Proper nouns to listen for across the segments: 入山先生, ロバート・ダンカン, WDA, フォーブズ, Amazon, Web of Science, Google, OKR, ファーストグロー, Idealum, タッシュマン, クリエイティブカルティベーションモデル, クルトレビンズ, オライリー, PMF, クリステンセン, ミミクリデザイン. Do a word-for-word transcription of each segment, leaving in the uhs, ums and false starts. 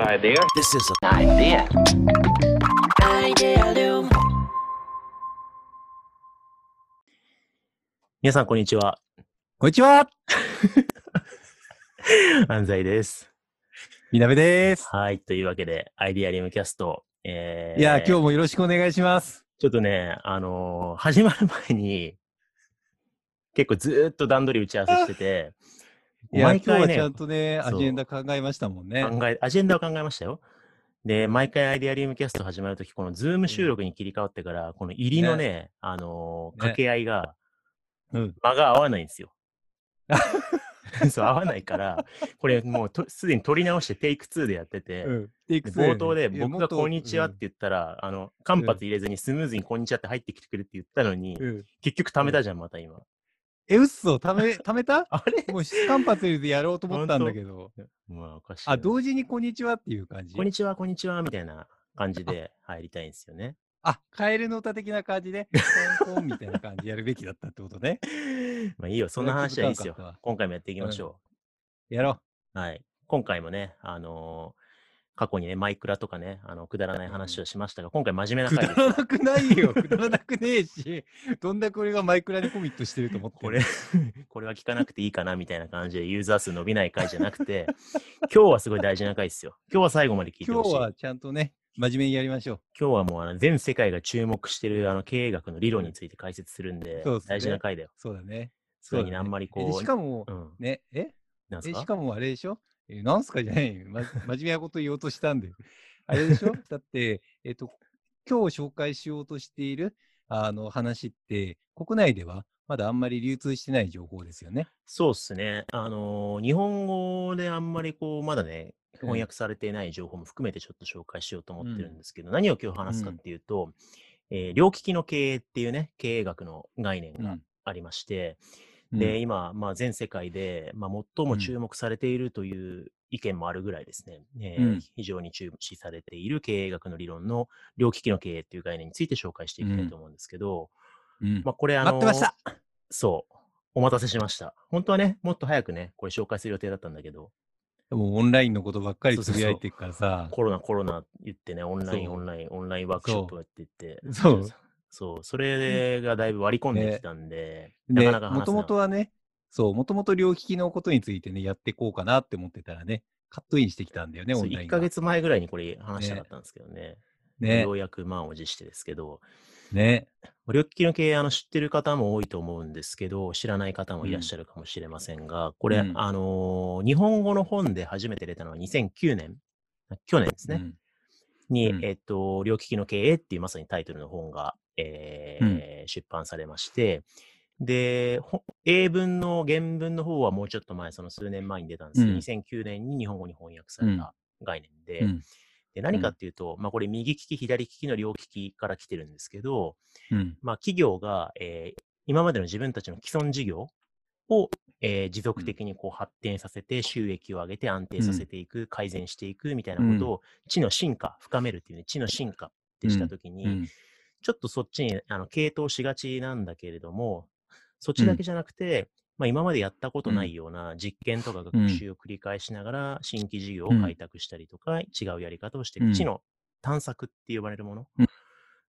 idea. This is an idea. Idealum. 皆さんこんにちは。こんにちは。安西です。みなべです。はい、というわけでアイデアリウムキャスト。えー、いや今日もよろしくお願いします。ちょっとね、あのー、始まる前に結構ずーっと段取り打ち合わせしてて。いや、毎回ね、今日はちゃんとね、アジェンダ考えましたもんね。考え、アジェンダを考えましたよ。で、毎回アイデアリウムキャスト始まるとき、このズーム収録に切り替わってから、うん、この入りのね、ねあのー、掛け合いが、ね、間が合わないんですよ。うん、そう、合わないから、これもうすでに撮り直してテイクツーでやってて、うん、テイクツー、ね、冒頭で僕がこんにちはって言ったら、うん、あの、間髪入れずにスムーズにこんにちはって入ってきてくれって言ったのに、うん、結局溜めたじゃん、また今。え、うそ、ため、ためたあれもう間髪入れてやろうと思ったんだけど。まあ、おかしい。あ、同時にこんにちはっていう感じ。こんにちは、こんにちは、みたいな感じで入りたいんですよね。あ、カエルの歌的な感じで、コンコンみたいな感じでやるべきだったってことね。まあいいよ、そんな話はいいですよ。今回もやっていきましょう。うん、やろう。はい。今回もね、あのー、過去にね、マイクラとかね、あの、くだらない話をしましたが、今回真面目な回です。くだらなくないよ。くだらなくねえし、どんだけ俺がマイクラにコミットしてると思って。これ、これは聞かなくていいかな、みたいな感じでユーザー数伸びない回じゃなくて、今日はすごい大事な回ですよ。今日は最後まで聞いてほしい。今日はちゃんとね、真面目にやりましょう。今日はもうあの全世界が注目してるあの経営学の理論について解説するんで、そうですね、大事な回だよ。そうだね。そうだね。あんまりこう。しかも、うん、ね、えなんすか？え、しかもあれでしょ？えー、なんすかじゃないよ、ま、真面目なこと言おうとしたんであれでしょだって、えーと、今日紹介しようとしているあの話って国内ではまだあんまり流通してない情報ですよね。そうっすね、あのー、日本語であんまりこうまだね翻訳されていない情報も含めてちょっと紹介しようと思ってるんですけど、うん、何を今日話すかっていうと、うんえー、両利きの経営っていうね経営学の概念がありまして、うんで、今、まあ、全世界で、まあ、最も注目されているという意見もあるぐらいですね、うんえーうん、非常に注視されている経営学の理論の両利きの経営という概念について紹介していきたいと思うんですけど、うんまあ、これあの、待ってましたそう、お待たせしました。本当はね、もっと早くね、これ紹介する予定だったんだけど、でもオンラインのことばっかりつぶやいてるからさそうそうそう、コロナ、コロナ言ってね、オンライン、オンライン、オンラインワークショップやって言って、そう。そうそう、それがだいぶ割り込んできたんで、ね、なかなか話せない。もともとはね、そう、もともと両利きのことについてね、やっていこうかなって思ってたらね、カットインしてきたんだよね、オンラインが。いっかげつまえぐらいにこれ話したかったんですけどね。ねようやく満を持してですけど。ね。両利きの経営、あの、知ってる方も多いと思うんですけど、知らない方もいらっしゃるかもしれませんが、うん、これ、うん、あのー、日本語の本で初めて出たのはにせんきゅうねん、去年ですね。うんに、うん、えっと、両利きの経営っていうまさにタイトルの本が、えーうん、出版されまして、で、英文の原文の方はもうちょっと前、その数年前に出たんですけど、うん、にせんきゅうねんに日本語に翻訳された概念で、うん、で何かっていうと、まあこれ右利き、左利きの両利きから来てるんですけど、うん、まあ企業が、えー、今までの自分たちの既存事業を、えー、持続的にこう発展させて収益を上げて安定させていく、うん、改善していくみたいなことを知の進化深めるっていうね知の進化ってしたときに、うん、ちょっとそっちにあの傾倒しがちなんだけれどもそっちだけじゃなくて、うんまあ、今までやったことないような実験とか学習を繰り返しながら新規事業を開拓したりとか、うん、違うやり方をしていく知の探索って呼ばれるもの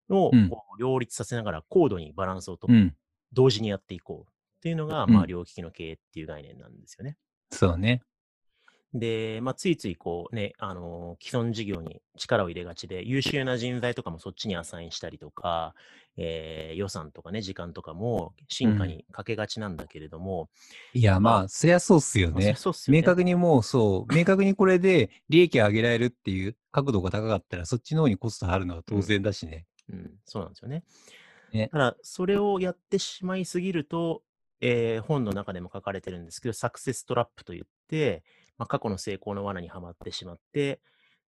をこう両立させながら高度にバランスをとって、うん、同時にやっていこうっていうのが、うん、まあ、両利きの経営っていう概念なんですよね。そうね。で、まあ、ついついこうね、あのー、既存事業に力を入れがちで、優秀な人材とかもそっちにアサインしたりとか、えー、予算とかね、時間とかも進化にかけがちなんだけれども。うん、いや、まあ、まあ、そりゃそうっすよね。そうっすよね。明確にもう、そう、明確にこれで利益を上げられるっていう角度が高かったら、そっちの方にコストあるのは当然だしね。うん、うん、そうなんですよね。ね。ただ、それをやってしまいすぎると、えー、本の中でも書かれてるんですけど、サクセストラップといって、まあ、過去の成功の罠にはまってしまって、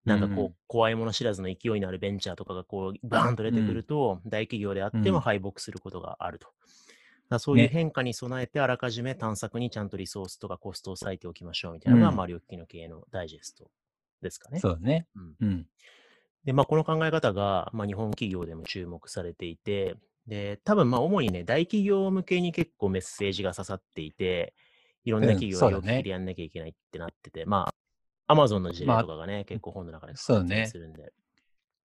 なんかこう、うん、怖いもの知らずの勢いのあるベンチャーとかがこう、バーンと出てくると、うん、大企業であっても敗北することがあると。だそういう変化に備えて、あらかじめ探索にちゃんとリソースとかコストを割いておきましょうみたいなのが、うん、まあ、両利きの経営のダイジェストですかね。そうね。うん。うん、で、まあ、この考え方が、まあ、日本企業でも注目されていて、で、多分まあ主にね、大企業向けに結構メッセージが刺さっていて、いろんな企業が両利きでやんなきゃいけないってなってて、うんね、まあ、Amazon の事例とかがね、まあ、結構本の中で活躍するんで。そうね。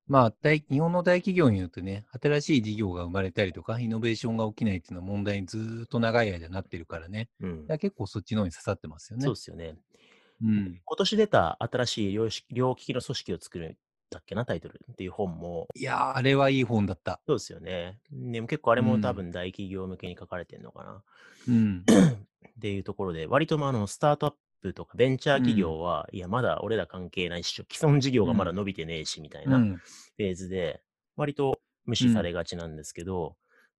まあ大、日本の大企業によってね、新しい事業が生まれたりとか、イノベーションが起きないっていうのは問題にずっと長い間なってるからね。うん、だから結構そっちの方に刺さってますよね。そうですよね。うん、今年出た新しい 両, 両利きの組織を作るだっけな、タイトルっていう本も。いやー、あれはいい本だった。そうですよね。でも結構あれも多分大企業向けに書かれてるのかな。うん。っていうところで、割とまあのスタートアップとかベンチャー企業は、うん、いや、まだ俺ら関係ないし、既存事業がまだ伸びてねえし、みたいなフェーズで、割と無視されがちなんですけど、うん、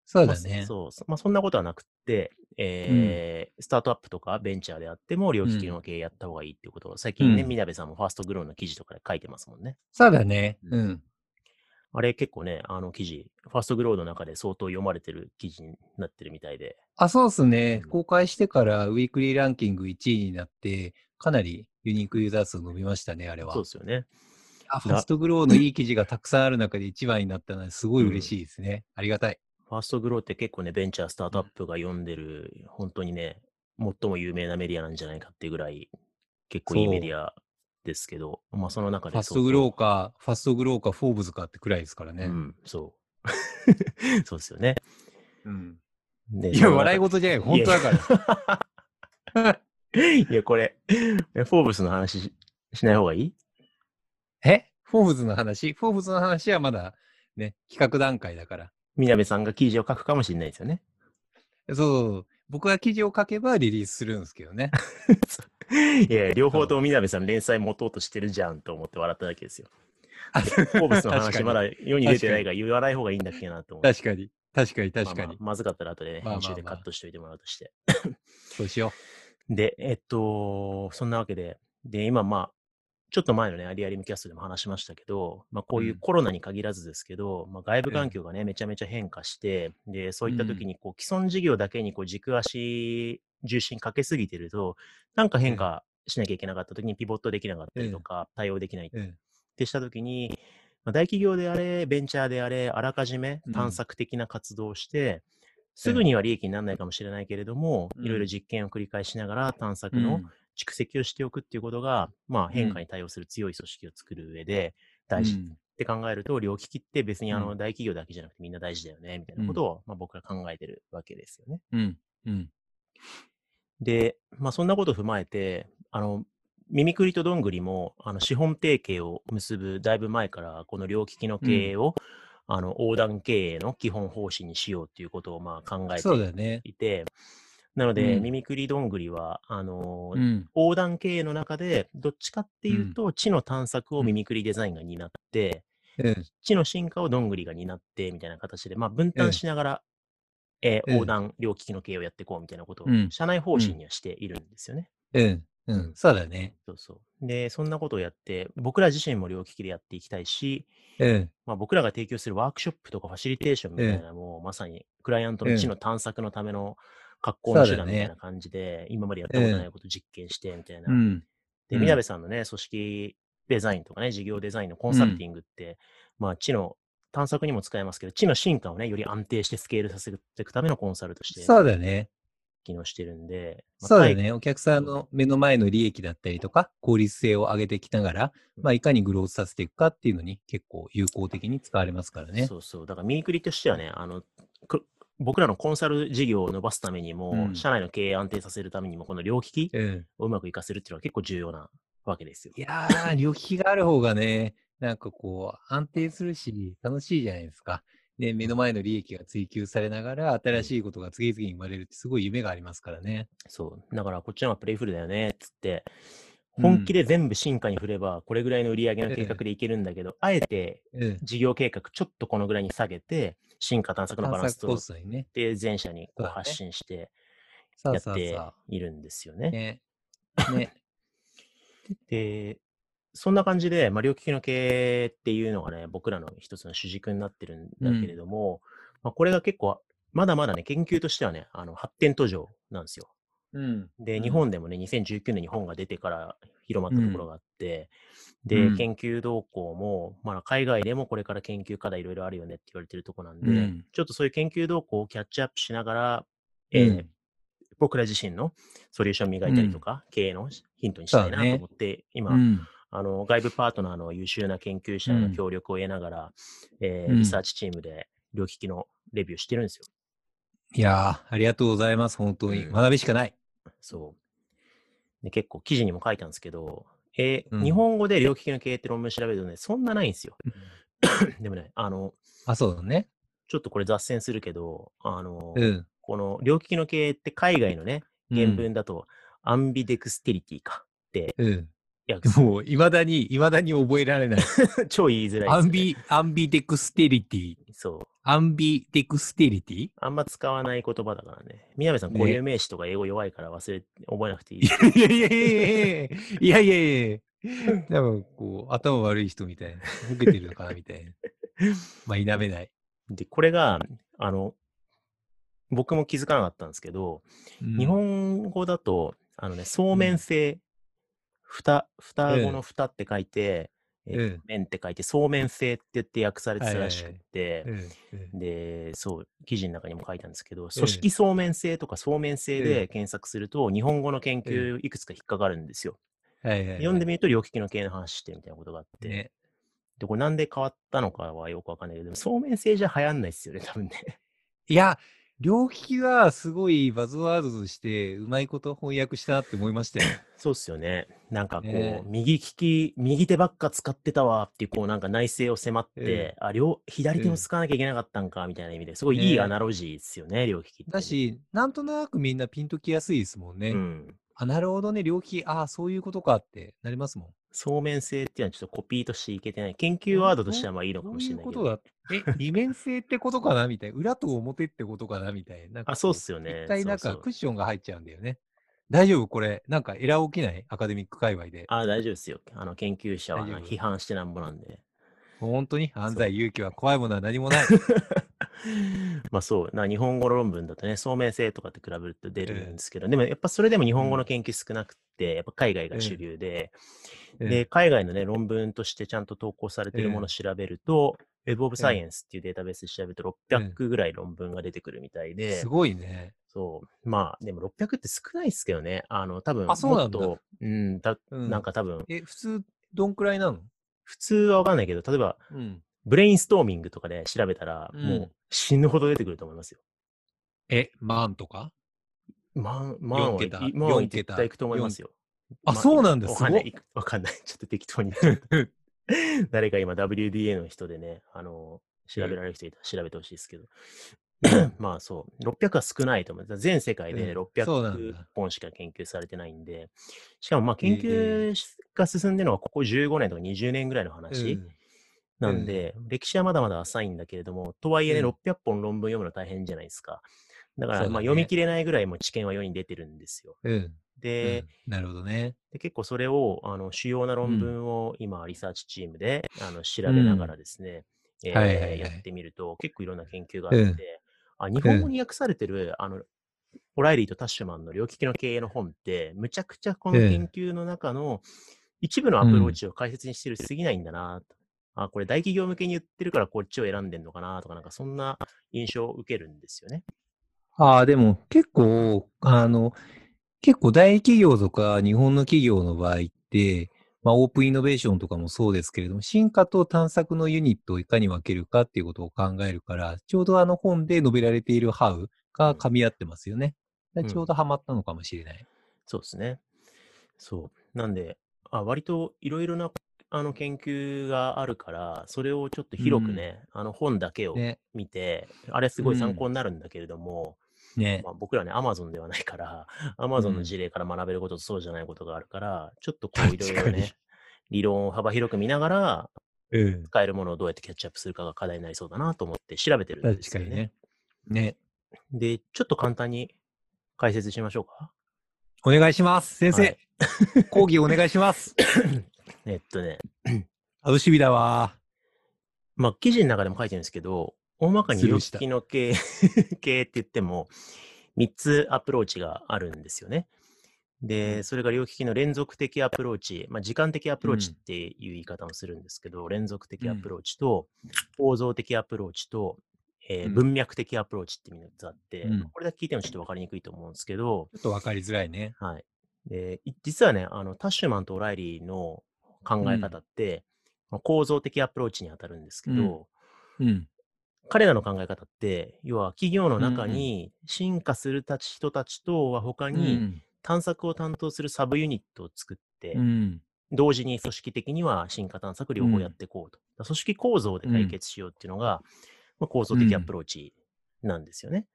そうだね。まあ、そう、まあ、そんなことはなくって、えーうん、スタートアップとかベンチャーであっても両利きの経営やった方がいいっていうことを最近ね、みなべさんもファーストグローの記事とかで書いてますもんね。そうだね。うん。うん、あれ結構ね、あの記事、ファーストグローの中で相当読まれてる記事になってるみたいで。あ、そうですね。うん、公開してからウィークリーランキングいちいになって、かなりユニークユーザー数伸びましたね、あれは。そうですよね。あ、ファーストグローのいい記事がたくさんある中でいちばんになったのはすごい嬉しいですね。うん、ありがたい。ファーストグローって結構ね、ベンチャースタートアップが読んでる、うん、本当にね、最も有名なメディアなんじゃないかっていうぐらい、結構いいメディアですけど、まあその中で。ファーストグローか、ファーストグローか、フォーブズかってくらいですからね。うん、そう。そうですよね。うん。いや、笑い事じゃない、本当だから。いや、これ、フォーブズの話 し, しない方がいい？え？フォーブズの話？フォーブズの話はまだね、企画段階だから。みなべさんが記事を書くかもしれないですよね。そう、僕が記事を書けばリリースするんですけどね。いや、両方ともみなべさん連載持とうとしてるじゃんと思って笑っただけですよ。好物の話まだ世に出てないから言わない方がいいんだっけなと思って。確かに、確かに、確かに。まあまあ、まずかったら後でね、編集でカットしておいてもらうとして。まあまあまあ、そうしよう。で、えっと、そんなわけで、で、今まあ、ちょっと前のね、アリアリムキャストでも話しましたけど、まあ、こういうコロナに限らずですけど、うんまあ、外部環境がね、めちゃめちゃ変化して、で、そういった時にこう、既存事業だけにこう軸足、重心かけすぎてると、なんか変化しなきゃいけなかった時にピボットできなかったりとか、うん、対応できないってした時に、まあ、大企業であれ、ベンチャーであれ、あらかじめ探索的な活動をして、すぐには利益にならないかもしれないけれども、うん、いろいろ実験を繰り返しながら探索の、うん蓄積をしておくっていうことが、まあ、変化に対応する強い組織を作る上で大事って考えると、うん、両利きって別にあの大企業だけじゃなくてみんな大事だよねみたいなことを、うんまあ、僕ら考えてるわけですよね。うんうん、で、まあ、そんなことを踏まえてあのミミクリとどんぐりもあの資本提携を結ぶだいぶ前からこの両利きの経営を、うん、あの横断経営の基本方針にしようっていうことをまあ考えていて。なので、うん、ミミクリどんぐりは、あのーうん、横断経営の中で、どっちかっていうと、うん、知の探索をミミクリデザインが担って、うん、知の進化をどんぐりが担って、みたいな形で、まあ、分担しながら、うんえー、横断、両利きの経営をやっていこうみたいなことを、うん、社内方針にはしているんですよね。うん、うん、うん、そうだね。そうそう。で、そんなことをやって、僕ら自身も両利きでやっていきたいし、うんまあ、僕らが提供するワークショップとかファシリテーションみたいなのも、うん、まさにクライアントの知の探索のための、格好の手段みたいな感じで、ね、今までやったことないことを実験してみたいな。うん、で、みなべさんのね、組織デザインとかね、事業デザインのコンサルティングって、うん、まあ、知の探索にも使えますけど、知の進化をね、より安定してスケールさせていくためのコンサルとして、そうだね。機能してるんで、まあ、そうだね。お客さんの目の前の利益だったりとか、効率性を上げてきながら、まあ、いかにグロースさせていくかっていうのに結構有効的に使われますからね。そうそう。だから、ミークリとしてはね、あの、僕らのコンサル事業を伸ばすためにも、うん、社内の経営安定させるためにも、この両利きをうまく活かせるっていうのは結構重要なわけですよ。いやー、両利きがある方がね、なんかこう、安定するし、楽しいじゃないですか。で、目の前の利益が追求されながら、新しいことが次々に生まれるって、すごい夢がありますからね。そう。だから、こっちの方がプレイフルだよね、つって。本気で全部進化に振れば、これぐらいの売り上げの計画でいけるんだけど、うん、あえて事業計画ちょっとこのぐらいに下げて、進化探索のバランスとで全社にこう発信してやっているんですよね。ねねで、そんな感じで、まあ、両利きの経営っていうのがね、僕らの一つの主軸になってるんだけれども、うんまあ、これが結構、まだまだね、研究としてはね、あの発展途上なんですよ。うん、で、日本でもね、にせんじゅうきゅうねんに本が出てから広まったところがあって、うん、で、研究動向も、まあ、海外でもこれから研究課題いろいろあるよねって言われてるとこなんで、うん、ちょっとそういう研究動向をキャッチアップしながら、えーうん、プ僕ら自身のソリューション磨いたりとか、うん、経営のヒントにしたいなと思って、ね、今、うん、あの外部パートナーの優秀な研究者の協力を得ながら、うんえーうん、リサーチチームで両利きのレビューしてるんですよ。いやー、ありがとうございます。本当に、うん、学びしかない。そうで結構記事にも書いたんですけど、えーうん、日本語で両利きの経営って論文調べるとね、そんなないんですよ。でもね、あのあそうだね、ちょっとこれ雑線するけど、あの、うん、この両利きの経営って海外のね、原文だと、うん、アンビデクステリティかって、うん、もういまだにいまだに覚えられない。超言いづらいです、ね、アンビアンビデクステリティ。そう。アンビデクステリティ？あんま使わない言葉だからね。みなべさん、固有名詞とか英語弱いから忘れ、覚えなくていい。いやいやいやいやいやいや。多分こう頭悪い人みたいな、受けてるのかなみたいな。まあ否めない。でこれがあの僕も気づかなかったんですけど、うん、日本語だとあのねそうめん性、うん、ふた双子の蓋って書いて。えーうん、面って書いてそうめん性って言って訳されてたらしくて、はいはいはい、でそう記事の中にも書いたんですけど、うん、組織そうめん性とかそうめん性で検索すると、うん、日本語の研究いくつか引っかかるんですよ、はいはいはい、読んでみると両利きの経営の話してみたいなことがあって、ね、でこれなんで変わったのかはよくわかんないけど、そうめん性じゃ流行んないですよね多分ね。いや両利きはすごいバズワードとしてうまいこと翻訳したなって思いましたよ。そうっすよね。なんかこう、えー、右利き右手ばっか使ってたわっていうこうなんか内省を迫って、えー、あ両左手も使わなきゃいけなかったんかみたいな意味ですごいいいアナロジーですよね、えー、両利きって、ね、だしなんとなくみんなピンときやすいですもんね、うん、あなるほどね両利きああそういうことかってなりますもん。そうめん性っていうのはちょっとコピーとしていけてない研究ワードとしてはまあいいのかもしれないけど、そういうことだ。え二面性ってことかなみたいな、裏と表ってことかなみたいな、なんかあそうっすよね。一体なんかクッションが入っちゃうんだよね。そうそう大丈夫これなんかエラー起きないアカデミック界隈で。あ大丈夫ですよ、あの研究者は批判してなんぼなんで。本当に犯罪勇気は怖いものは何もない。まあそうな日本語の論文だとねそうめん性とかって比べると出るんですけど、うん、でもやっぱそれでも日本語の研究少なくて、うん、やっぱ海外が主流で、うん、で海外のね論文としてちゃんと投稿されているものを調べると、うん、Web of Science っていうデータベースで調べるとろっぴゃくぐらい論文が出てくるみたいで、うん、すごいね。そうまあでもろっぴゃくって少ないですけどね、あの多分もっとあそうなんだ、うんだうん、なんか多分え普通どんくらいなの？普通は分かんないけど例えば、うん、ブレインストーミングとかで調べたら、うん、もう死ぬほど出てくると思いますよ。え万とか万万はよん桁いくと思いますよ。あ、まあ、そうなんですか。分かんないちょっと適当に誰か今 ダブリューディーエー の人でねあの調べられる人いたら調べてほしいですけどまあそうろっぴゃくは少ないと思う。全世界でろっぴゃくほんしか研究されてないんで、うん、んしかもまあ研究が進んでるのはここじゅうごねんとかにじゅうねんぐらいの話、うん、なんで、うん、歴史はまだまだ浅いんだけれどもとはいえね、うん、ろっぴゃくほん論文読むの大変じゃないですか。だからまあ読み切れないぐらいも知見は世に出てるんですよ、うん、で、うん、なるほどね。で結構それをあの主要な論文を今リサーチチームで、うん、あの調べながらですね、うんえーはいはいはい、やってみると結構いろんな研究があって、うんあ日本語に訳されてる、うん、あのオライリーとタッシュマンの両利きの経営の本ってむちゃくちゃこの研究の中の一部のアプローチを解説にしてるすぎないんだなと、うん、あこれ大企業向けに言ってるからこっちを選んでんのかなとかなんかそんな印象を受けるんですよね。あでも結構あの結構大企業とか日本の企業の場合って、まあ、オープンイノベーションとかもそうですけれども、進化と探索のユニットをいかに分けるかっていうことを考えるから、ちょうどあの本で述べられているハウが噛み合ってますよね。うん、ちょうどハマったのかもしれない。うん、そうですね。そう。なんで、あ割といろいろなあの研究があるから、それをちょっと広くね、うん、あの本だけを見て、ね、あれすごい参考になるんだけれども、うんねまあ、僕らね、Amazon ではないから、Amazon の事例から学べることとそうじゃないことがあるから、うん、ちょっとこういろいろね、理論を幅広く見ながら、うん、使えるものをどうやってキャッチアップするかが課題になりそうだなと思って調べてるんですよね。確かにね。ね。で、ちょっと簡単に解説しましょうか。お願いします。先生、はい、講義お願いします。えっとね。楽しみだわ。まあ、記事の中でも書いてるんですけど、大まかに両利きの経営って言ってもみっつアプローチがあるんですよね。で、それが両利きの連続的アプローチ、まあ、時間的アプローチっていう言い方をするんですけど、うん、連続的アプローチと構造的アプローチと、えーうん、文脈的アプローチってみっつあって、うん、これだけ聞いてもちょっと分かりにくいと思うんですけど、ちょっと分かりづらいね。はい。で、実はね、あのタッシュマンとオライリーの考え方って、うん、構造的アプローチに当たるんですけど、うんうん、彼らの考え方って、要は企業の中に進化するたち人たちとは他に探索を担当するサブユニットを作って、うん、同時に組織的には進化探索両方やっていこうと。うん、組織構造で解決しようっていうのが、構造的アプローチなんですよね、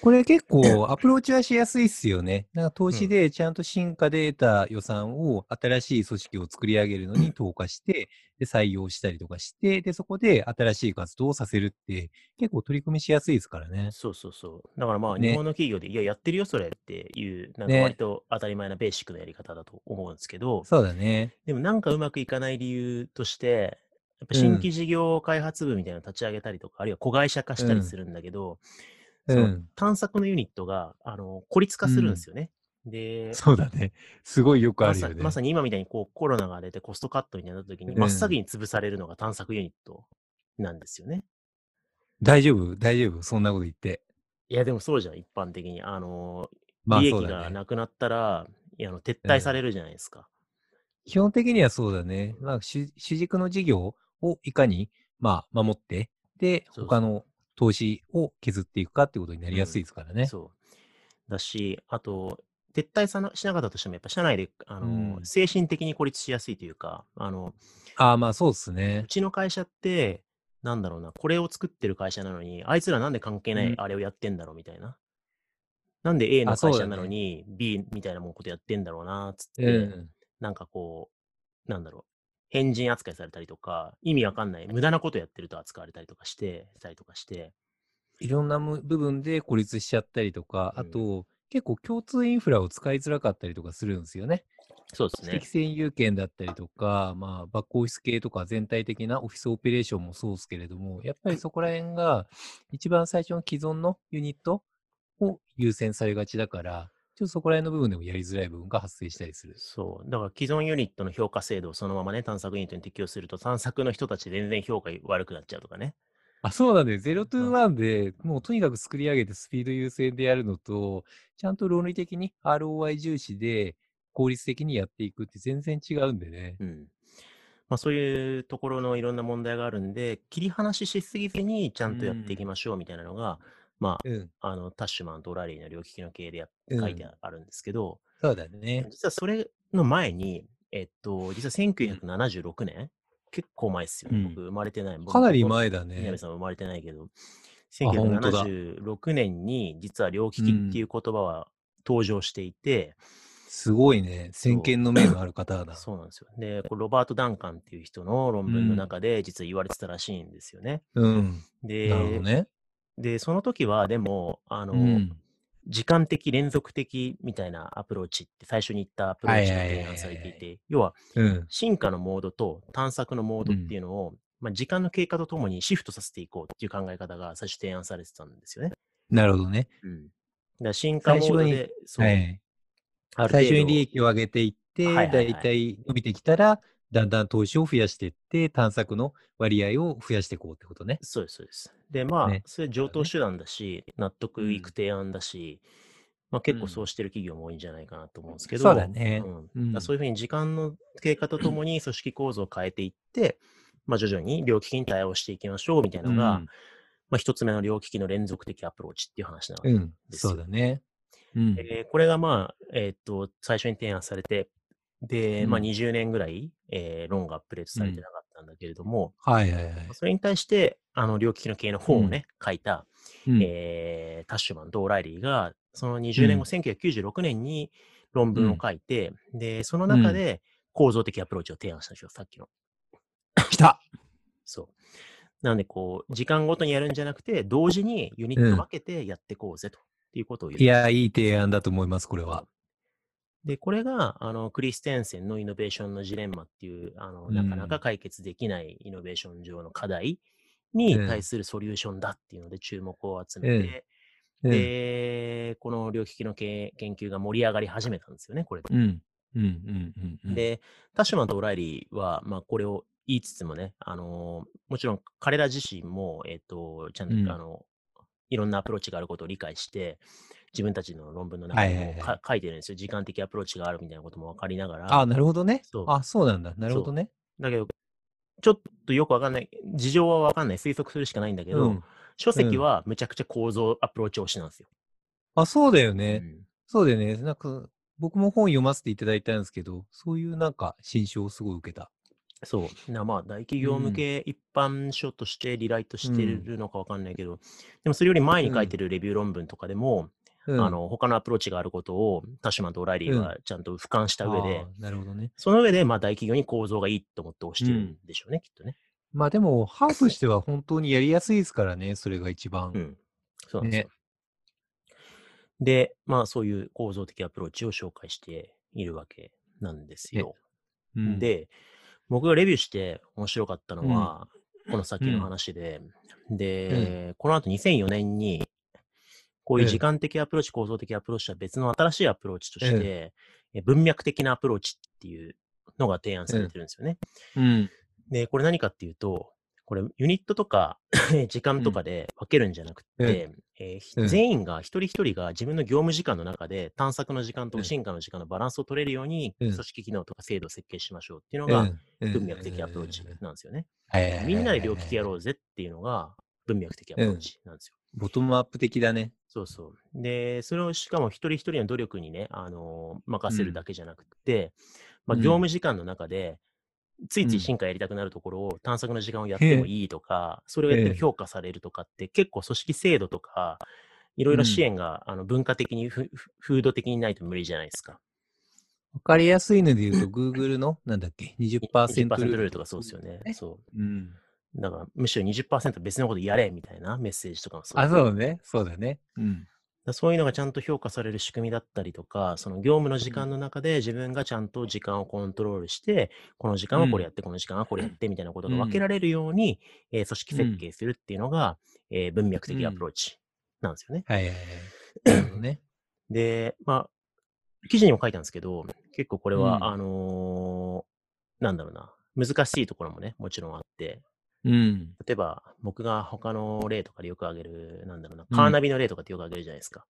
うん、これ結構アプローチはしやすいっすよね。なんか投資でちゃんと進化で得た予算を新しい組織を作り上げるのに投下して、で採用したりとかして、でそこで新しい活動をさせるって結構取り組みしやすいですからね。そうそうそう。だからまあ日本の企業で、ね、いややってるよそれっていう、なんか割と当たり前なベーシックなやり方だと思うんですけど、ね、そうだね。でもなんかうまくいかない理由として、やっぱ新規事業開発部みたいなのを立ち上げたりとか、うん、あるいは子会社化したりするんだけど、うん、その探索のユニットがあの孤立化するんですよね、うん、で、そうだね、すごいよくあるよね。まさ、まさに今みたいにこうコロナが出てコストカットになった時に真っ先に潰されるのが探索ユニットなんですよね、うん、大丈夫大丈夫そんなこと言って。いやでもそうじゃん、一般的にあの、まあね、利益がなくなったらいやあの撤退されるじゃないですか、うん、基本的にはそうだね、まあ、主, 主軸の事業をいかに、まあ、守ってで他の投資を削っていくかってことになりやすいですからね、うん、そうだし、あと撤退さなしなかったとしてもやっぱ社内であの、うん、精神的に孤立しやすいというか、あのあまあそうですね。うちの会社ってなんだろうな、これを作ってる会社なのにあいつらなんで関係ないあれをやってんだろうみたいな、うん、なんで A の会社なのに B みたいなもんことやってんだろうなつって、うん、なんかこうなんだろう、変人扱いされたりとか、意味わかんない無駄なことやってると扱われたりとかしてたりとかしていろんな部分で孤立しちゃったりとか、うん、あと結構共通インフラを使いづらかったりとかするんですよね。そうですね。私的占有権だったりとか、まあ、バックオフィス系とか全体的なオフィスオペレーションもそうですけれども、やっぱりそこら辺が一番最初の既存のユニットを優先されがちだから、ちょっとそこら辺の部分でもやりづらい部分が発生したりする。そう。だから既存ユニットの評価制度をそのままね、探索ユニットに適用すると、探索の人たち全然評価悪くなっちゃうとかね。あ、そうなんだよ。ゼロ トゥ ワンで、うん、もうとにかく作り上げてスピード優先でやるのと、ちゃんと論理的に アールオーアイ 重視で効率的にやっていくって全然違うんでね。うん。まあそういうところのいろんな問題があるんで、切り離ししすぎずにちゃんとやっていきましょうみたいなのが、うんまあうん、あのタッシュマンとオラリーの両利きの経営でやって書いてあるんですけど、うん、そうだね。実はそれの前に、えっと、実はせんきゅうひゃくななじゅうろくねん、うん、結構前ですよね、僕生まれてない、うん、かなり前だね。皆さん生まれてないけど、せんきゅうひゃくななじゅうろくねんに実は両利きっていう言葉は登場していて、うん、すごいね、先見の明のある方だ。そうなんですよ。で、これロバート・ダンカンっていう人の論文の中で実は言われてたらしいんですよね。うん、で、なるほどね。でその時はでもあの、うん、時間的連続的みたいなアプローチって最初に言ったアプローチが提案されていて、要は、うん、進化のモードと探索のモードっていうのを、うんまあ、時間の経過とともにシフトさせていこうっていう考え方が最初提案されてたんですよね。なるほどね、うん、だから進化モードで最初に、はい、ある程度最初に利益を上げていって、はいはいはい、だいたい伸びてきたらだんだん投資を増やしていって探索の割合を増やしていこうってことね。そうですそうです。でまあ、ね、それ上等手段だし、ね、納得いく提案だし、まあ、結構そうしてる企業も多いんじゃないかなと思うんですけど、うん、そうだね、うん、だそういうふうに時間の経過とともに組織構造を変えていって、うんまあ、徐々に両利きに対応していきましょうみたいなのが、うんまあ、一つ目の両利きの連続的アプローチっていう話なんですよ、うん、そうだね、うんえー、これがまあ、えー、っと最初に提案されてで、まあ、にじゅうねんぐらい、えー、論がアップデートされてなかったんだけれども、うんはいはいはい、それに対してあの両利きの経営の本をね、うん、書いた、うんえー、タッシュマンとオライリーがそのにじゅうねんご、うん、せんきゅうひゃくきゅうじゅうろくねんに論文を書いて、うん、でその中で構造的アプローチを提案したんですよ、さっきのきたそうなのでこう時間ごとにやるんじゃなくて同時にユニット分けてやってこうぜと、うん、っていうことを言う。いやいい提案だと思います。これはで、これが、あの、クリステンセンのイノベーションのジレンマっていう、あの、なかなか解決できないイノベーション上の課題に対するソリューションだっていうので注目を集めて、うんうん、で、この両利きの研究が盛り上がり始めたんですよね、これで。うんうんうんうんうん、で、タッシュマンとオライリーは、まあ、これを言いつつもね、あのー、もちろん彼ら自身も、えっと、ちゃんと、うん、あの、いろんなアプローチがあることを理解して、自分たちの論文の中にも、はいはい、書いてるんですよ。時間的アプローチがあるみたいなことも分かりながら。あ、なるほどね。そう。あ、そうなんだ。なるほどね。だけど、ちょっとよくわかんない、事情はわかんない、推測するしかないんだけど、うん、書籍はめちゃくちゃ構造アプローチ推しなんですよ。うん、あ、そうだよね。うん、そうだよね。なんか、僕も本読ませていただいたんですけど、そういうなんか、心象をすごい受けた。そうな、まあ大企業向け一般書としてリライトしてるのか分かんないけど、うん、でもそれより前に書いてるレビュー論文とかでも、うん、あの他のアプローチがあることをタッシュマンとオライリーがちゃんと俯瞰した上で、うん、なるほどね、その上でまあ大企業に構造がいいと思って推してるんでしょうね、うん、きっとね。まあでもハーフしては本当にやりやすいですからね、それが一番、うん、そうなんですよ、ね、でまあそういう構造的アプローチを紹介しているわけなんですよ、うん、で僕がレビューして面白かったのは、うん、この先の話で、うん、で、うん、この後にせんよねんに、こういう時間的アプローチ、うん、構造的アプローチとは別の新しいアプローチとして、うん、文脈的なアプローチっていうのが提案されてるんですよね。うんうん、で、これ何かっていうと、これユニットとか時間とかで分けるんじゃなくて、うんえーうん、全員が一人一人が自分の業務時間の中で探索の時間と進化の時間のバランスを取れるように組織機能とか制度を設計しましょうっていうのが文脈的アプローチなんですよね。うんうん、みんなで両利きやろうぜっていうのが文脈的アプローチなんですよ。うん、ボトムアップ的だね。そうそう。で、それをしかも一人一人の努力にね、あのー、任せるだけじゃなくて、うんまあ、業務時間の中でついつい進化やりたくなるところを探索の時間をやってもいいとか、それをやっても評価されるとかって結構組織制度とかいろいろ支援が、うん、あの文化的に風土的にないと無理じゃないですか。わかりやすいので言うと Google のなんだっけ にじゅっパーセント ルールとかそうですよね。そう、うん、だからむしろ にじゅっパーセント 別のことやれみたいなメッセージとかもそうだね。あ、そうね。そうだね。うんそういうのがちゃんと評価される仕組みだったりとか、その業務の時間の中で自分がちゃんと時間をコントロールして、この時間はこれやって、うん、この時間はこれやってみたいなことが分けられるように、うんえー、組織設計するっていうのが、うんえー、文脈的アプローチなんですよね。うん、はいはいはい。なるほどね。で、まあ、記事にも書いたんですけど、結構これは、うん、あのー、なんだろうな、難しいところもね、もちろんあって、うん、例えば僕が他の例とかでよく挙げるなんだろうなカーナビの例とかってよく挙げるじゃないですか、うん、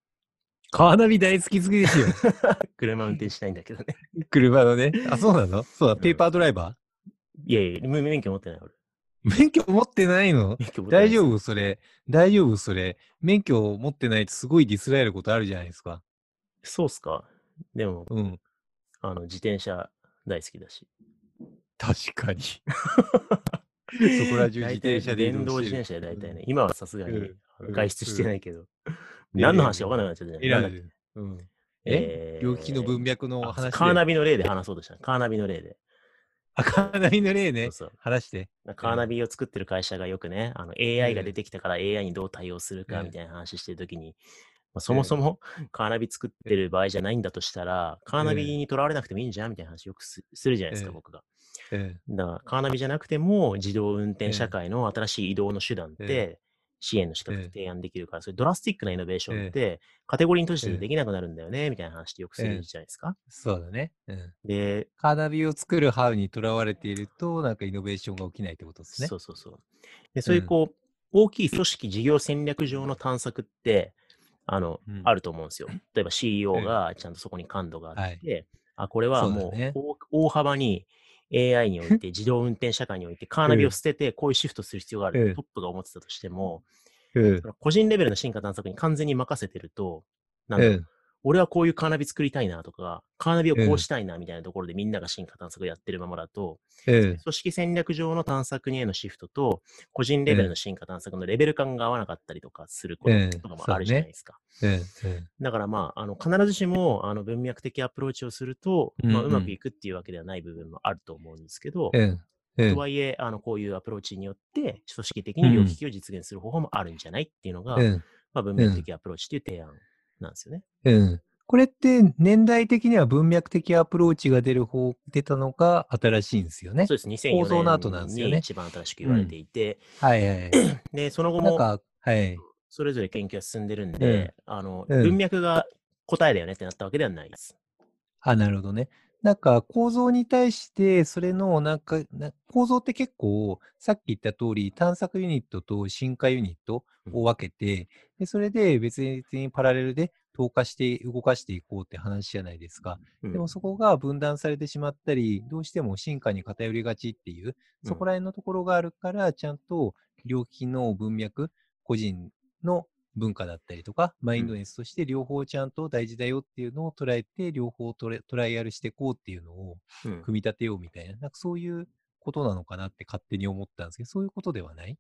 カーナビ大好き好きですよ車運転しないんだけどね車のねあそうなのそうだ、うん、ペーパードライバーいやいや免許持ってない俺免許持ってないの大丈夫それ大丈夫それ免許を持ってないとすごいディスられることあるじゃないですかそうっすかでも、うん、あの自転車大好きだし確かにそこら中自転車で電動自転車で大体ね、うん、今はさすがに外出してないけど、うんうん、何の話か分からなくなっちゃったじゃないですか。うん、え病気の文脈の話で。カーナビの例で話そうとした。カーナビの例で。あ、カーナビの例ね。そうそう話して。カーナビを作ってる会社がよくね、あの エーアイ が出てきたから エーアイ にどう対応するかみたいな話してるときに、まあ、そもそもカーナビ作ってる場合じゃないんだとしたら、カーナビにとらわれなくてもいいんじゃんみたいな話よく す, するじゃないですか、僕が。だからカーナビじゃなくても自動運転社会の新しい移動の手段って支援の仕方で提案できるから、それドラスティックなイノベーションってカテゴリーに閉じてできなくなるんだよねみたいな話ってよくするじゃないですか。そうだね、うん、でカーナビを作るハウにとらわれているとなんかイノベーションが起きないってことですね。そうそうそうでそういうこう、うん、大きい組織事業戦略上の探索ってあの、うん、あると思うんですよ。例えば シーイーオー がちゃんとそこに感度があって、はい、あこれはもう、ね、大幅にエーアイ において自動運転社会においてカーナビを捨ててこういうシフトする必要がある、うん、トップが思ってたとしても、うん、個人レベルの進化探索に完全に任せてるとなんか、うん、俺はこういうカーナビ作りたいなとかカーナビをこうしたいなみたいなところでみんなが進化探索をやってるままだと、うん、組織戦略上の探索にへのシフトと個人レベルの進化探索のレベル感が合わなかったりとかすることとかもあるじゃないですか、うんねうんうん、だからまあ、 あの必ずしもあの文脈的アプローチをすると、まあ、うまくいくっていうわけではない部分もあると思うんですけど、うんうんうん、とはいえあのこういうアプローチによって組織的に両利きを実現する方法もあるんじゃないっていうのが、うんまあ、文脈的アプローチっていう提案なんですよね。うん、これって年代的には文脈的アプローチが出る方出たのが新しいんですよね。そうです。にせんよねんに一番新しく言われていて、うん、はいはい。でその後もなんか、はい、それぞれ研究が進んでるんで、うんあのうん、文脈が答えだよねってなったわけではないです。あ、なるほどね。なんか構造に対して、それのなんか、な構造って結構、さっき言った通り、探索ユニットと進化ユニットを分けて、でそれで別にパラレルで投下して動かしていこうって話じゃないですか。でもそこが分断されてしまったり、どうしても進化に偏りがちっていう、そこら辺のところがあるから、ちゃんと領域の文脈、個人の文化だったりとかマインドネスとして両方ちゃんと大事だよっていうのを捉えて、両方トライ、トライアルしていこうっていうのを組み立てようみたいな、うん、なんかそういうことなのかなって勝手に思ったんですけど、そういうことではない？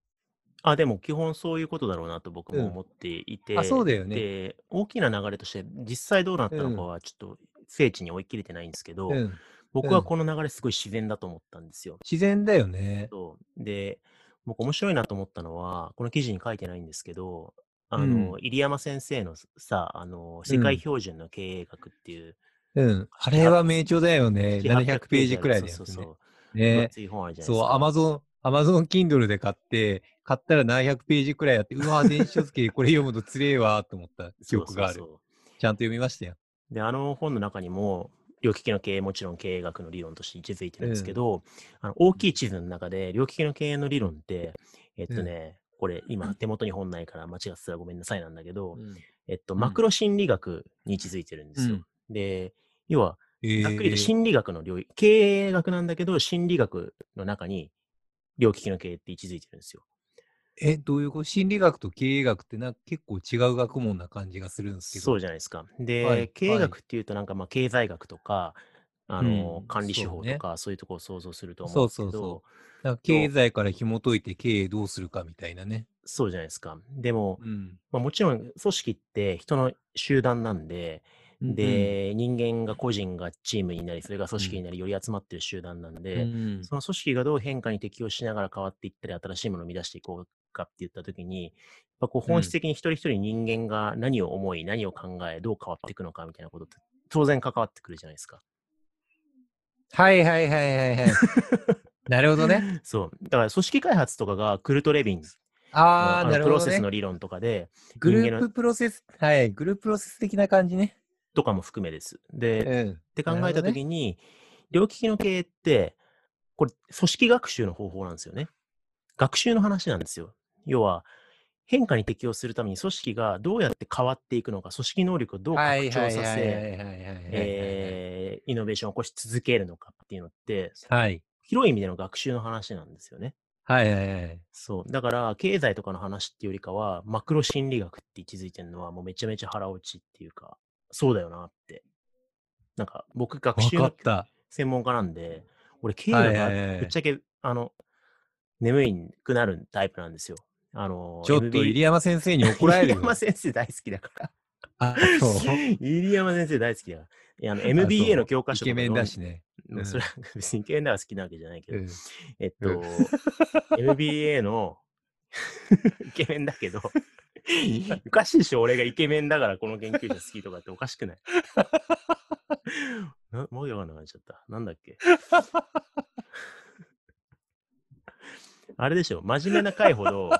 あ、でも基本そういうことだろうなと僕も思っていて、うん、あ、そうだよね。で、大きな流れとして実際どうなったのかはちょっと精緻に追い切れてないんですけど、うんうん、僕はこの流れすごい自然だと思ったんですよ。自然だよね。で、僕面白いなと思ったのは、この記事に書いてないんですけど、あの、うん、入山先生のさ、あの、世界標準の経営学っていう。うん。うん、あれは名著だよね。ななひゃくページくらいのやつ、ね。そうそうそう。ね。そう、Amazon、Amazon Kindle で買って、買ったらななひゃくページくらいあって、うわ、電子書籍これ読むとつれえわと思った記憶がある。そうそうそう。ちゃんと読みましたよ。で、あの本の中にも、両利きの経営、もちろん経営学の理論として位置づいてるんですけど、うん、あの大きい地図の中で、両利きの経営の理論って、えっとね、うん、これ今手元に本ないから間違ってたらごめんなさいなんだけど、うん、えっとマクロ心理学に位置づいてるんですよ、うん、で要はざっくりと心理学の領域、えー、経営学なんだけど心理学の中に両利きの経営って位置づいてるんですよ。え、どういうこと？心理学と経営学ってなんか結構違う学問な感じがするんですけど。そうじゃないですか。で、はい、経営学っていうとなんかまあ経済学とかあの、うん、管理手法とかそういうところを想像すると思うんですけど、そうそうそう、なんか経済から紐解いて経営どうするかみたいなね。そうじゃないですか。でも、うん、まあ、もちろん組織って人の集団なんで、うん、で人間が個人がチームになり、それが組織になり、より集まってる集団なんで、うん、その組織がどう変化に適応しながら変わっていったり新しいものを生み出していこうかって言ったときに、やっぱこう本質的に一人一人人間が何を思い、うん、何を考えどう変わっていくのかみたいなことって当然関わってくるじゃないですか。はいはいはいはいはい。なるほどね。そう。だから組織開発とかがクルトレビンズ。ああ、なるほど、ね。プロセスの理論とかで。グループプロセス、はい、グループプロセス的な感じね。とかも含めです。で、うん、って考えたときに、ね、両利きの経営って、これ、組織学習の方法なんですよね。学習の話なんですよ。要は、変化に適応するために組織がどうやって変わっていくのか、組織能力をどう拡張させ、イノベーションを起こし続けるのかっていうのって、はい、広い意味での学習の話なんですよね。はいはいはい。そう。だから、経済とかの話っていうよりかは、マクロ心理学って位置づいてるのは、もうめちゃめちゃ腹落ちっていうか、そうだよなって。なんか、僕、学習の専門家なんで、俺、経営がぶっちゃけ、はいはいはい、あの、眠いくなるタイプなんですよ。あのちょっと入山先生に怒られる。入山先生大好きだから。あ、そう。入山先生大好きだから。いや、あの エムビーエー の教科書とかの。イケメンだしね。うん、それは別にイケメンだから好きなわけじゃないけど。うん、えっと、うん、エムビーエー のイケメンだけど、おかしいでしょ、俺がイケメンだからこの研究者好きとかっておかしくない？な、もうよくなっちゃった。なんだっけ。あれでしょ、真面目な回ほど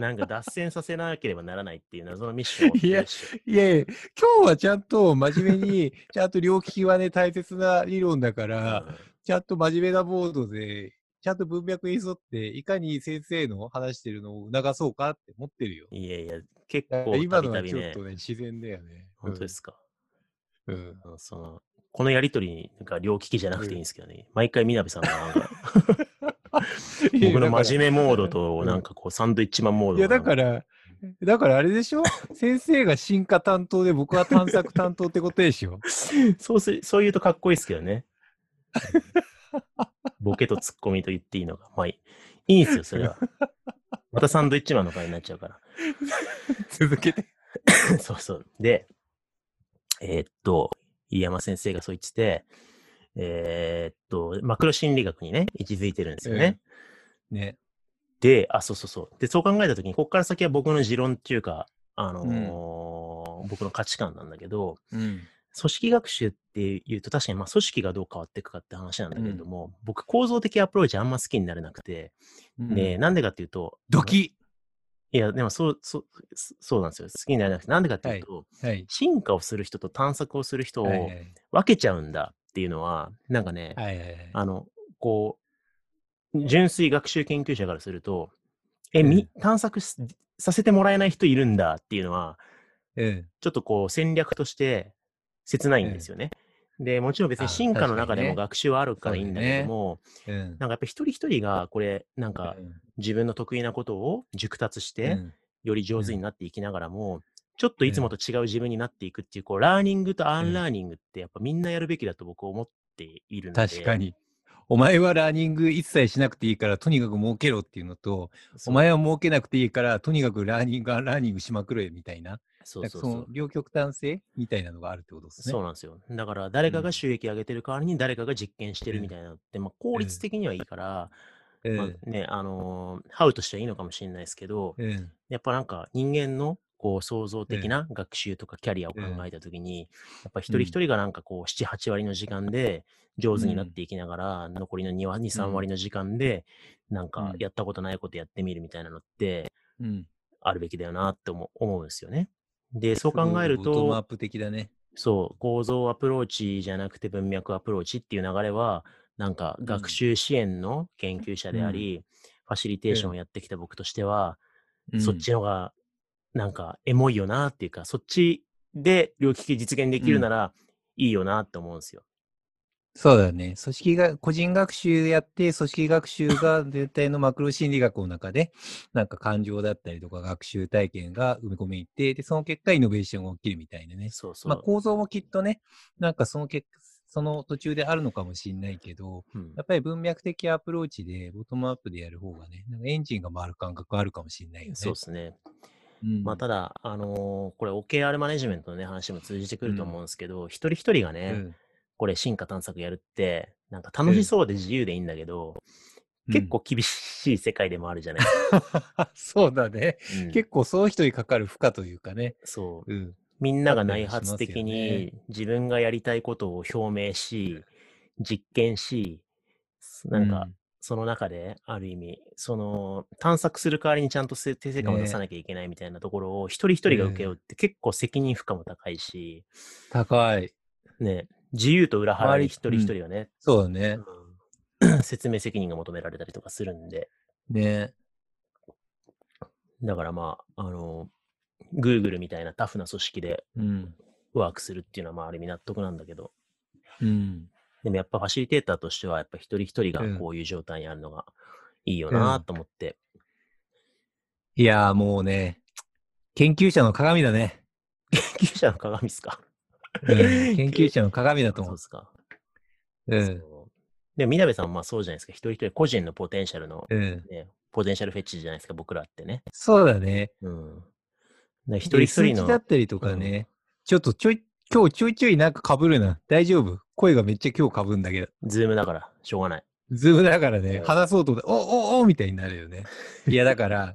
なんか脱線させなければならないっていう謎のミッションを持ってるでしょ。いやいや、今日はちゃんと真面目にちゃんと両利きはね大切な理論だから、うん、ちゃんと真面目なボードでちゃんと文脈に沿っていかに先生の話してるのを促そうかって思ってるよ。いやいや、結構今のはちょっとね自然だよね。本当ですか。うん、うん、あのそのこのやりとりになんか両利きじゃなくていいんですけどね、うん、毎回みなべさんがなんか僕の真面目モードとなんかこうサンドイッチマンモード。いやだからだからあれでしょ先生が進化担当で僕は探索担当ってことでしょそうすそう言うとかっこいいですけどねボケとツッコミと言っていいのがまあいいいいんですよ。それはまたサンドイッチマンの回になっちゃうから続けてそうそうでえー、っと飯山先生がそう言っててえー、っと、マクロ心理学にね、位置づいてるんですよね。うん、ね。で、あ、そうそうそう。で、そう考えたときに、ここから先は僕の持論っていうか、あのーうん、僕の価値観なんだけど、うん、組織学習っていうと、確かにまあ組織がどう変わっていくかって話なんだけれども、うん、僕、構造的アプローチあんま好きになれなくて、うん、で、なんでかっていうと、ドキいや、でもそう、そう、そうなんですよ。好きになれなくて、なんでかっていうと、はいはい、進化をする人と探索をする人を分けちゃうんだ。はいはいっていうのは、なんかね、はいはいはい、あの、こう、純粋学習研究者からすると、え、み、探索させてもらえない人いるんだっていうのは、うん、ちょっとこう戦略として切ないんですよね。うん、で、もちろん別に進化の中でも学習はあるからいいんだけども、ねねうん、なんかやっぱり一人一人がこれ、なんか自分の得意なことを熟達して、より上手になっていきながらも、うん、ちょっといつもと違う自分になっていくっていう、こう、ラーニングとアンラーニングってやっぱみんなやるべきだと僕は思っているので。確かに。お前はラーニング一切しなくていいからとにかく儲けろっていうのと、お前は儲けなくていいからとにかくラーニングはラーニングしまくれみたいな、そうそうそう、その両極端性みたいなのがあるってことですね。そうなんですよ。だから誰かが収益上げてる代わりに誰かが実験してるみたいなのって、うん、まあ、効率的にはいいから、うんまあ、ね、あのー、ハウとしてはいいのかもしれないですけど、うん、やっぱなんか人間のこう創造的な学習とかキャリアを考えたときに、うん、やっぱ一人一人がなんかこうなな、はち割の時間で上手になっていきながら、うん、残りのに、に、さん割の時間でなんかやったことないことやってみるみたいなのってあるべきだよなって思うんですよね。で、そう考えるとボトムアップ的だね。そう、構造アプローチじゃなくて文脈アプローチっていう流れはなんか学習支援の研究者であり、うん、ファシリテーションをやってきた僕としては、うん、そっちのがなんかエモいよなっていうか、そっちで両利き実現できるならいいよなって思うんですよ。うん、そうだね。組織が個人学習やって組織学習が全体のマクロ心理学の中でなんか感情だったりとか学習体験が埋め込みいて、でその結果イノベーションが起きるみたいなね。そうそう。まあ構造もきっとね、なんかその結果その途中であるのかもしれないけど、うん、やっぱり文脈的アプローチでボトムアップでやる方がね、なんかエンジンが回る感覚あるかもしれないよね。そうですね。うん、まあ、ただ、あのー、これ オーケーアール マネジメントの、ね、話も通じてくると思うんですけど、うん、一人一人がね、うん、これ進化探索やるってなんか楽しそうで自由でいいんだけど、うん、結構厳しい世界でもあるじゃないですか。そうだね、うん、結構その人にかかる負荷というかね、そう、うん、みんなが内発的に自分がやりたいことを表明し、うん、実験し、なんか、うん、その中である意味その探索する代わりにちゃんと成果を出さなきゃいけないみたいなところを一人一人が受け負うって結構責任負荷も高いし、高いね、自由と裏腹に一人一人がね、うん、そうだね、うん、説明責任が求められたりとかするんでね。だからまああの Google みたいなタフな組織でワークするっていうのはまあある意味納得なんだけど、うん、うん、でもやっぱファシリテーターとしてはやっぱ一人一人がこういう状態にあるのがいいよなと思って、うんうん、いやーもうね、研究者の鏡だね。研究者の鏡っすか、うん、研究者の鏡だと思う。そうですか、うん、そうでもみなべさんはそうじゃないですか、一人一人個人のポテンシャルの、ね、うん、ポテンシャルフェッチじゃないですか僕らってね。そうだね、うん、だ一人一人の数値だったりとかね、うん、ちょっとちょい今日ちょいちょいなんか被るな。大丈夫？声がめっちゃ今日被るんだけど。ズームだから、しょうがない。ズームだからね、話そうと思って、おおおみたいになるよね。いやだから、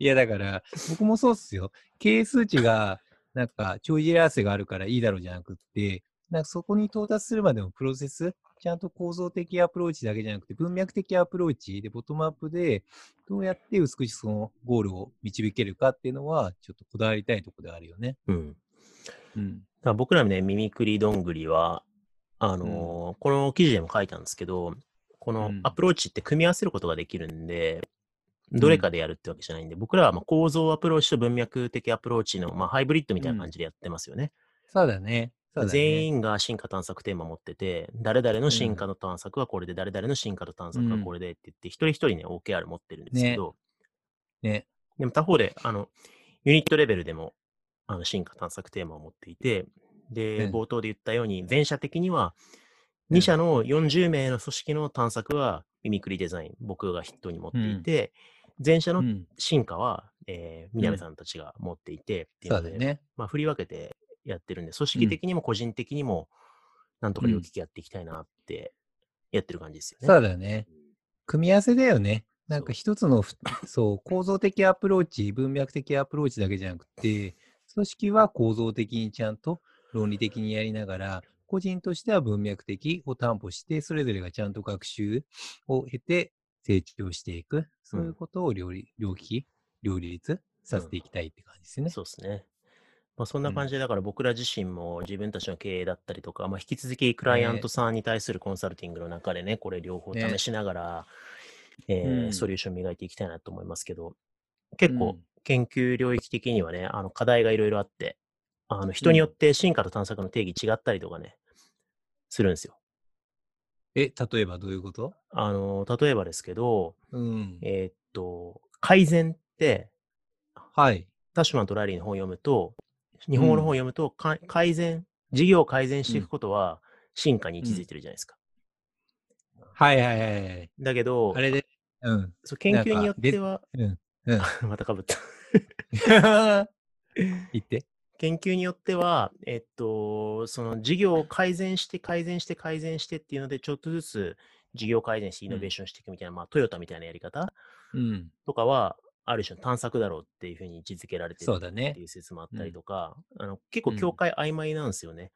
いやだから、僕もそうっすよ。経営数値が、なんか、ちょいじらせがあるからいいだろうじゃなくって、なんかそこに到達するまでのプロセス、ちゃんと構造的アプローチだけじゃなくて、文脈的アプローチで、ボトムアップで、どうやって美しくそのゴールを導けるかっていうのは、ちょっとこだわりたいところであるよね。うん。うん。だ僕らのね、ミミクリどんぐりは、あのーうん、この記事でも書いたんですけど、このアプローチって組み合わせることができるんで、うん、どれかでやるってわけじゃないんで、僕らはまあ構造アプローチと文脈的アプローチのまあハイブリッドみたいな感じでやってますよね。うん、そうだね。そうだね。全員が進化探索テーマ持ってて、誰々の進化の探索はこれで、うん、誰々の進化と探索はこれでって言って、一人一人ね、オーケーアール 持ってるんですけど、ね。ね。でも他方で、あの、ユニットレベルでも、あの進化探索テーマを持っていて、で、うん、冒頭で言ったように前者的にはに社のよんじゅう名の組織の探索はミミクリデザイン僕が筆頭に持っていて、うん、前者の進化は、うん、えー、南さんたちが持っていてっていうので、そうだね、まあ、振り分けてやってるんで組織的にも個人的にもなんとか両利きやっていきたいなってやってる感じですよね。そうだね、組み合わせだよね。なんか一つのそう構造的アプローチ文脈的アプローチだけじゃなくて組織は構造的にちゃんと論理的にやりながら、個人としては文脈的を担保して、それぞれがちゃんと学習を経て成長していく。そういうことを両利き、両立させていきたいって感じですね。うん、そうですね。まあ、そんな感じで、だから僕ら自身も自分たちの経営だったりとか、まあ、引き続きクライアントさんに対するコンサルティングの中でね、これ両方試しながら、えー、ソリューション磨いていきたいなと思いますけど、結構研究領域的にはね、あの課題がいろいろあって、あの人によって進化と探索の定義違ったりとかね、するんですよ。え、例えばどういうこと？あの、例えばですけど、うん、えー、っと、改善って、はい。タッシュマンとラリーの本を読むと、日本語の本を読むと、うん、改善、事業を改善していくことは進化に位置づいてるじゃないですか。うん、はいはいはい。だけど、あれで、うん、そう研究によっては、うんうん、またかぶった。言って。研究によっては、えっと、その事業を改善して改善して改善してっていうので、ちょっとずつ事業改善してイノベーションしていくみたいな、うん、まあトヨタみたいなやり方、うん、とかは、ある種の探索だろうっていうふうに位置づけられてるっていう説もあったりとか、うん、あの結構境界曖昧なんですよね。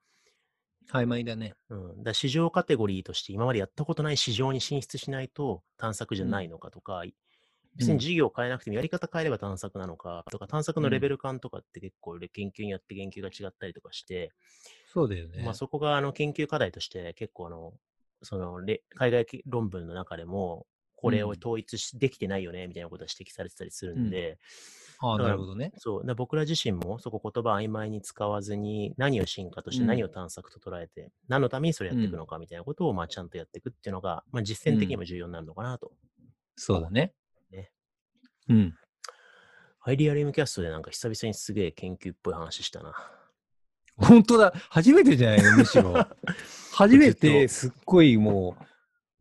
うん、曖昧だね。うん、だ市場カテゴリーとして今までやったことない市場に進出しないと探索じゃないのかとか、うん、別に事業を変えなくてもやり方変えれば探索なのかとか、探索のレベル感とかって結構研究によって研究が違ったりとかして、そうだよね。まあ、そこがあの研究課題として結構あのその海外論文の中でもこれを統一しできてないよねみたいなことが指摘されてたりするんで、うん、ああなるほどね。そうだ僕ら自身もそこ言葉曖昧に使わずに何を進化として何を探索と捉えて、うん、何のためにそれやっていくのかみたいなことをまあちゃんとやっていくっていうのが、まあ、実践的にも重要になるのかなと、うん、そうだね。ね、うん。アイディアリウムキャストでなんか久々にすげえ研究っぽい話したな。本当だ、初めてじゃないのむしろ初めてすっごいも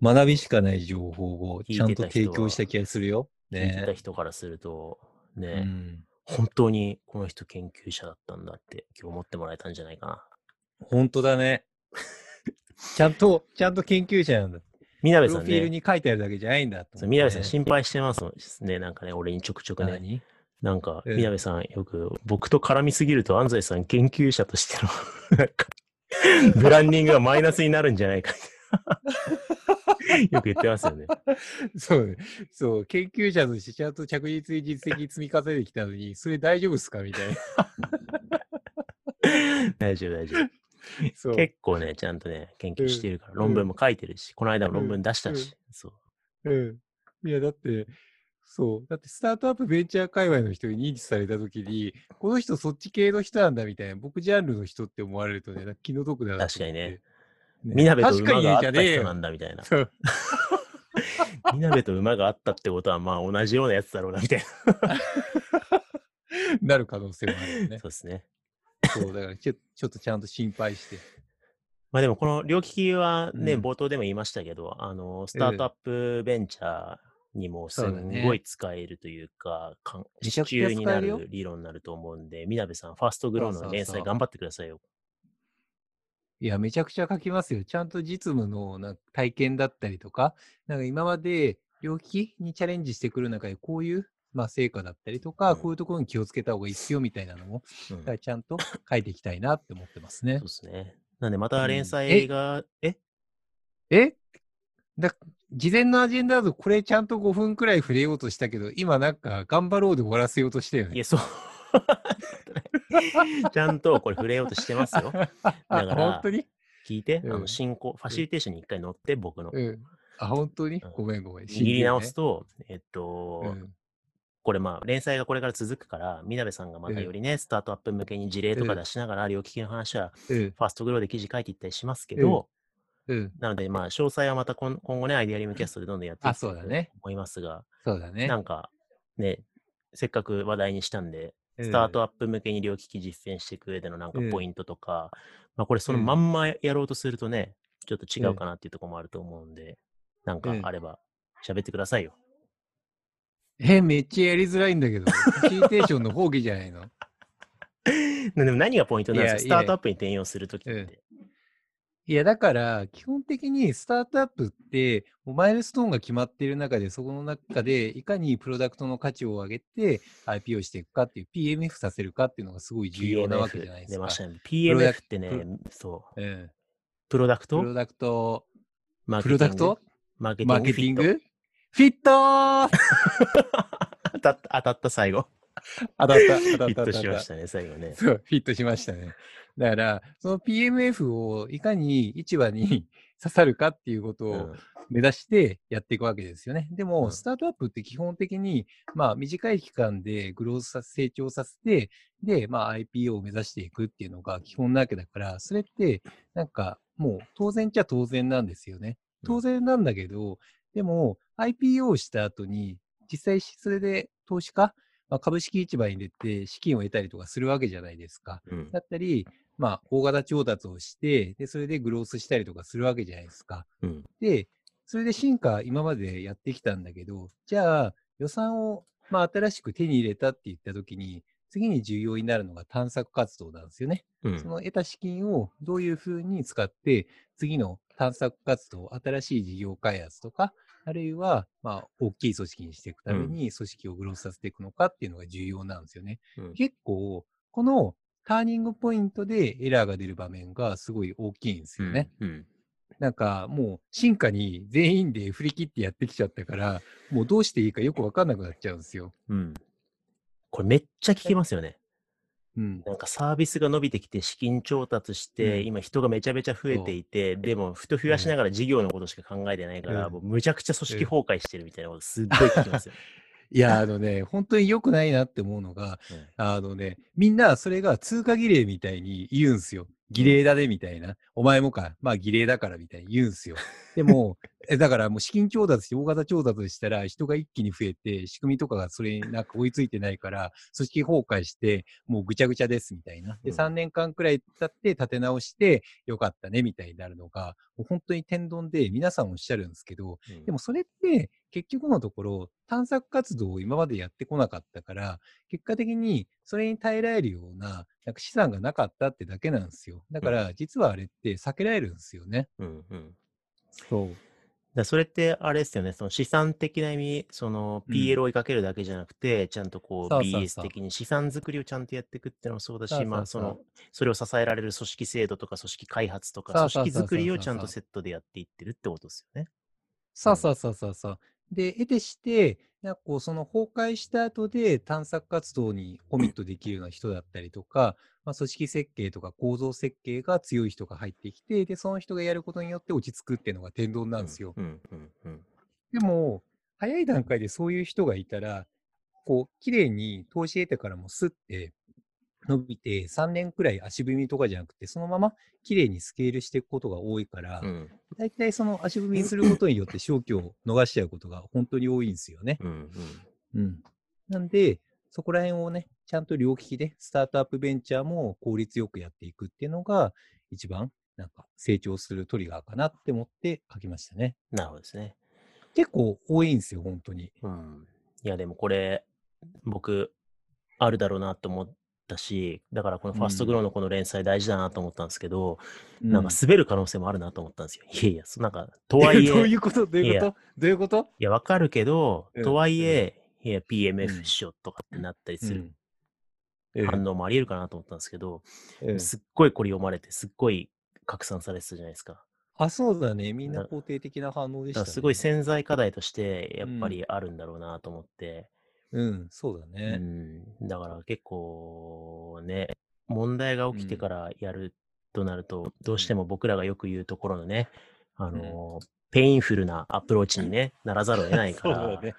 う学びしかない情報をちゃんと提供した気がするよ。ね、聞いてた人からすると、ね、うん、本当にこの人研究者だったんだって今日思ってもらえたんじゃないかな。本当だね。ちゃんと、ちゃんと研究者なんだ。みなべさんね。プロフィールに書いてあるだけじゃないんだって、ね。そう、みなべさん心配してますもんね。なんかね、俺にちょくちょくね。何？なんか、うん、みなべさんよく僕と絡みすぎると安西さん研究者としてのなんかブランディングがマイナスになるんじゃないか。よく言ってますよね。そうね。そう、研究者としてちゃんと着実に実績積み重ねてきたのに、それ大丈夫っすかみたいな。大丈夫、大丈夫。そう。結構ね、ちゃんとね、研究してるから、うん、論文も書いてるし、この間も論文出したし、うん、そう。うん。いや、だって、そう。だって、スタートアップベンチャー界隈の人に認知されたときに、この人そっち系の人なんだみたいな、僕ジャンルの人って思われるとね、なんか気の毒だな。確かにね。みなべと馬があった人なんだみたいな。みなべと馬があったってことはまあ同じようなやつだろうなみたいな。なる可能性もあるよね。そうですね。そうだからちょ、ちょっとちゃんと心配して。まあでもこの両利きはね、うん、冒頭でも言いましたけど、あのスタートアップベンチャーにもすごい使えるというか、支柱、ね、になる理論になると思うんで、みなべさんファーストグローの連載頑張ってくださいよ。いやめちゃくちゃ書きますよ。ちゃんと実務のなんか体験だったりとか、なんか今まで領域にチャレンジしてくる中でこういう、まあ、成果だったりとか、うん、こういうところに気をつけた方がいいっすよみたいなのも、うん、だちゃんと書いていきたいなって思ってますね。そうですね。なんでまた連載が、うん、えええだ事前のアジェンダだとこれちゃんとごふんくらい触れようとしたけど、今なんか頑張ろうで終わらせようとしたよね。いやそう。ちゃんとこれ触れようとしてますよ。だから本当に聞いて、うん、あの進行ファシリテーションに一回乗って僕の、うん、あ本当に、うん、ごめんごめん握り直すと、ね、えっと、うん、これまあ連載がこれから続くからみなべさんがまたよりね、うん、スタートアップ向けに事例とか出しながら両利きの話はファーストグローで記事書いていったりしますけど、うんうん、なのでまあ詳細はまた今後ねアイデアリウムキャストでどんどんやっていきたいと思いますが、そうだね、なんかねせっかく話題にしたんでスタートアップ向けに両利き実践していく上でのなんかポイントとか、うんまあ、これそのまんまやろうとするとね、うん、ちょっと違うかなっていうところもあると思うんで、なんかあれば喋ってくださいよ。え、めっちゃやりづらいんだけど、ファシリテーションの放棄じゃないの？でも何がポイントなんですか？スタートアップに転用するときって。うんいやだから基本的にスタートアップってマイルストーンが決まっている中でそこの中でいかにプロダクトの価値を上げて アイピーオー していくかっていう ピーエムエフ させるかっていうのがすごい重要なわけじゃないですか。 ピーエムエフ ってねそう、うん、プロダクトプロダクトマーケティングフィット当たった最後当たった、当たった。フィットしましたね、最後ね。そう、フィットしましたね。だから、その ピーエムエフ をいかに市場に刺さるかっていうことを目指してやっていくわけですよね。でも、うん、スタートアップって基本的に、まあ、短い期間でグロースさせ、成長させて、で、まあ、アイピーオー を目指していくっていうのが基本なわけだから、それって、なんか、もう当然っちゃ当然なんですよね。当然なんだけど、うん、でも、アイピーオー した後に、実際それで投資家、まあ、株式市場に出て資金を得たりとかするわけじゃないですか。うん、だったり、まあ、大型調達をしてで、それでグロースしたりとかするわけじゃないですか。うん、で、それで進化、今までやってきたんだけど、じゃあ、予算を、まあ、新しく手に入れたって言ったときに、次に重要になるのが探索活動なんですよね。うん、その得た資金をどういうふうに使って、次の探索活動、新しい事業開発とか、あるいは、まあ、大きい組織にしていくために、組織をグロースさせていくのかっていうのが重要なんですよね。うん、結構、このターニングポイントでエラーが出る場面がすごい大きいんですよね。うんうん、なんか、もう、進化に全員で振り切ってやってきちゃったから、もうどうしていいかよく分かんなくなっちゃうんですよ。うん、これ、めっちゃ聞きますよね。うん、なんかサービスが伸びてきて資金調達して、うん、今人がめちゃめちゃ増えていて、でもふと増やしながら事業のことしか考えてないから、うん、もうむちゃくちゃ組織崩壊してるみたいなことすっごい聞きますよ。いやあのね本当に良くないなって思うのが、うん、あのねみんなそれが通過儀礼みたいに言うんすよ。儀礼だねみたいな、うん、お前もかまあ儀礼だからみたいに言うんすよ。でもだからもう資金調達して大型調達したら人が一気に増えて仕組みとかがそれになんか追いついてないから組織崩壊してもうぐちゃぐちゃですみたいなでさんねんかんくらい経って立て直してよかったねみたいになるのがもう本当に天丼で皆さんおっしゃるんですけど、うん、でもそれって結局のところ探索活動を今までやってこなかったから結果的にそれに耐えられるような、 なんか資産がなかったってだけなんですよ。だから実はあれって避けられるんですよね。うんうん、そうだそれってあれですよね。その資産的な意味その ピーエル を追いかけるだけじゃなくて、うん、ちゃんとこう ビーエス 的に資産作りをちゃんとやっていくっていうのもそうだし、まあそのそれを支えられる組織制度とか組織開発とか組織作りをちゃんとセットでやっていってるってことですよね。さあさあさあさあさあ。で、得てして、なんかこうその崩壊した後で探索活動にコミットできるような人だったりとか、まあ、組織設計とか構造設計が強い人が入ってきて、で、その人がやることによって落ち着くっていうのが天丼なんですよ。うんうんうんうん、でも、早い段階でそういう人がいたら、こう、綺麗に投資得てからもスッて伸びて、さんねんくらい足踏みとかじゃなくて、そのまま綺麗にスケールしていくことが多いから、うん大体その足踏みすることによって消去を逃しちゃうことが本当に多いんですよね。うんうんうん、なんでそこら辺をねちゃんと両利きでスタートアップベンチャーも効率よくやっていくっていうのが一番なんか成長するトリガーかなって思って書きましたね。なるほどですね。結構多いんですよ本当に。うん、いやでもこれ僕あるだろうなと思ってだし、だからこのファストグローのこの連載大事だなと思ったんですけど、うん、なんか滑る可能性もあるなと思ったんですよ。いやいや、なんかとはいえ、どういうことどういうことどういうこと？いやわかるけど、うん、とはいえ、うん、いや ピーエムエフ しようとかってなったりする反応もありえるかなと思ったんですけど、うん、すっごいこれ読まれてすっごい拡散されてたじゃないですか。あ、そうだね。みんな肯定的な反応でしたね。だすごい潜在課題としてやっぱりあるんだろうなと思って。うんうん、そうだね。うん、だから結構ね、問題が起きてからやるとなると、うん、どうしても僕らがよく言うところのね、あの、うん、ペインフルなアプローチに、ね、ならざるを得ないから、そうだね、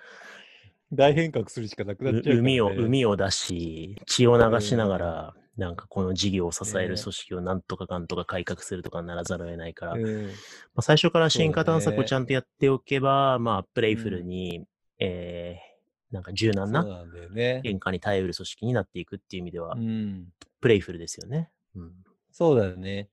大変革するしかなくなっちゃうからね。海を、海を出し、血を流しながら、うん、なんかこの事業を支える組織をなんとかかんとか改革するとかならざるを得ないから、うんまあ、最初から進化探索をちゃんとやっておけば、ね、まあ、プレイフルに、うんえーなんか柔軟な変化に耐えうる組織になっていくっていう意味では、うん、プレイフルですよね、うん、そうだね。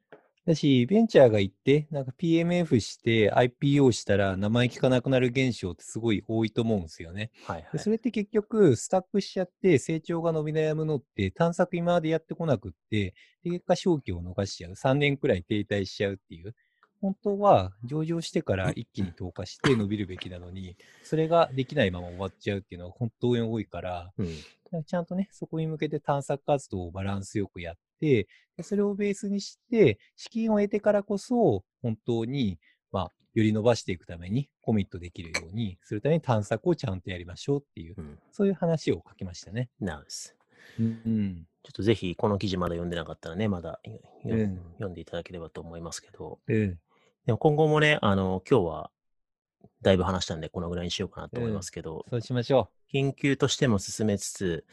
だしベンチャーが行ってなんか ピーエムエフ して アイピーオー したら名前聞かなくなる現象ってすごい多いと思うんですよね、はいはい、でそれって結局スタックしちゃって成長が伸び悩むのって探索今までやってこなくってで結果消去を逃しちゃうさんねんくらい停滞しちゃうっていう本当は上場してから一気に投下して伸びるべきなのにそれができないまま終わっちゃうっていうのは本当に多いから、うん、だからちゃんとねそこに向けて探索活動をバランスよくやってでそれをベースにして資金を得てからこそ本当にまあより伸ばしていくためにコミットできるようにするために探索をちゃんとやりましょうっていう、うん、そういう話を書きましたね。ナイス。うん、ちょっとぜひこの記事まだ読んでなかったらね、まだ、うん、読んでいただければと思いますけど、うん、でも今後もね、あの今日はだいぶ話したんでこのぐらいにしようかなと思いますけど、うん、そうしましょう。研究としても進めつつ、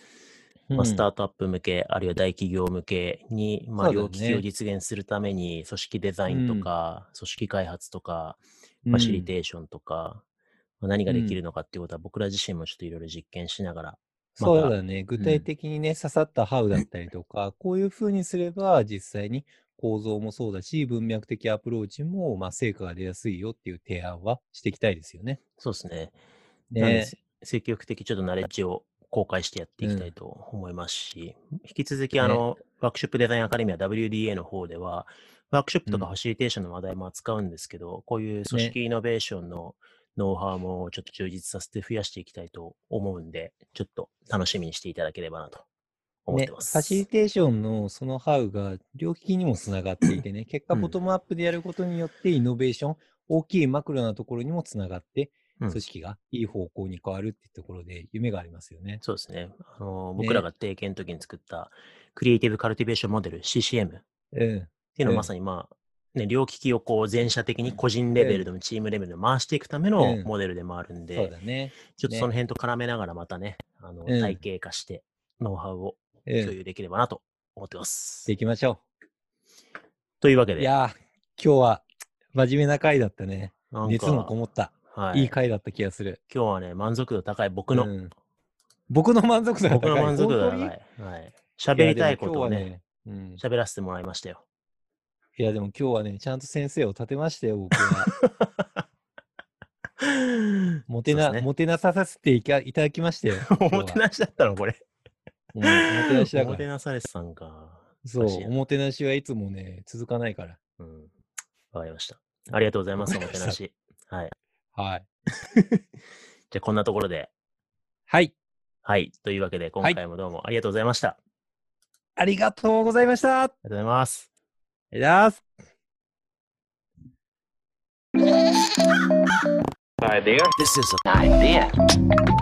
まあ、スタートアップ向け、うん、あるいは大企業向けに、まあ、両利きを実現するために、組織デザインとか、うん、組織開発とか、ファシリテーションとか、うん、まあ、何ができるのかっていうことは、僕ら自身もちょっといろいろ実験しながら。そうだね、具体的にね、うん、刺さったハウだったりとか、こういうふうにすれば実際に構造もそうだし、文脈的アプローチも、まあ、成果が出やすいよっていう提案はしていきたいですよね。そうですね。ね、なので積極的ちょっとナレッジを公開してやっていきたいと思いますし、うん、引き続きあの、ね、ワークショップデザインアカデミア ダブリューディーエー の方ではワークショップとかファシリテーションの話題も扱うんですけど、うん、こういう組織イノベーションのノウハウもちょっと充実させて増やしていきたいと思うんで、ちょっと楽しみにしていただければなと思ってます。ね、ファシリテーションのそのハウが両利きにもつながっていてね、結果ボトムアップでやることによってイノベーション、うん、大きいマクロなところにもつながって組織がいい方向に変わるっていうところで夢がありますよね。うん、そうですね。あのー、僕らが提携の時に作ったクリエイティブカルティベーションモデル シーシーエム、うん、っていうのはまさにまあ、うんね、両利きをこう全社的に個人レベルでもチームレベルでも回していくためのモデルでもあるんで、うんうん、そうだね、ちょっとその辺と絡めながらまたね、あの体系化してノウハウを共有できればなと思ってます。うんうん、できましょう。というわけで。いやー、今日は真面目な回だったね。熱もこもった。はい、いい回だった気がする。今日はね、満足度高い、僕の、うん、僕の満足度が高い、僕の満足度が高い、はい、喋りたいことをね、喋、ねうん、らせてもらいましたよ。いやでも今日はね、ちゃんと先生を立てましたよ、僕は。もてな、ね、もてなささせて い, いただきましたよ。おもてなしだったのこれ。うん、おもてなしだから。おもてなされさんか。そう、おもてなしはいつもね、続かないから。うん。わかりました。ありがとうございます、おもてなし。はい。はい。じゃあこんなところで。はい。はい。というわけで今回もどうもありがとうございました。はい、ありがとうございました。ありがとうございます。ありがとうございます。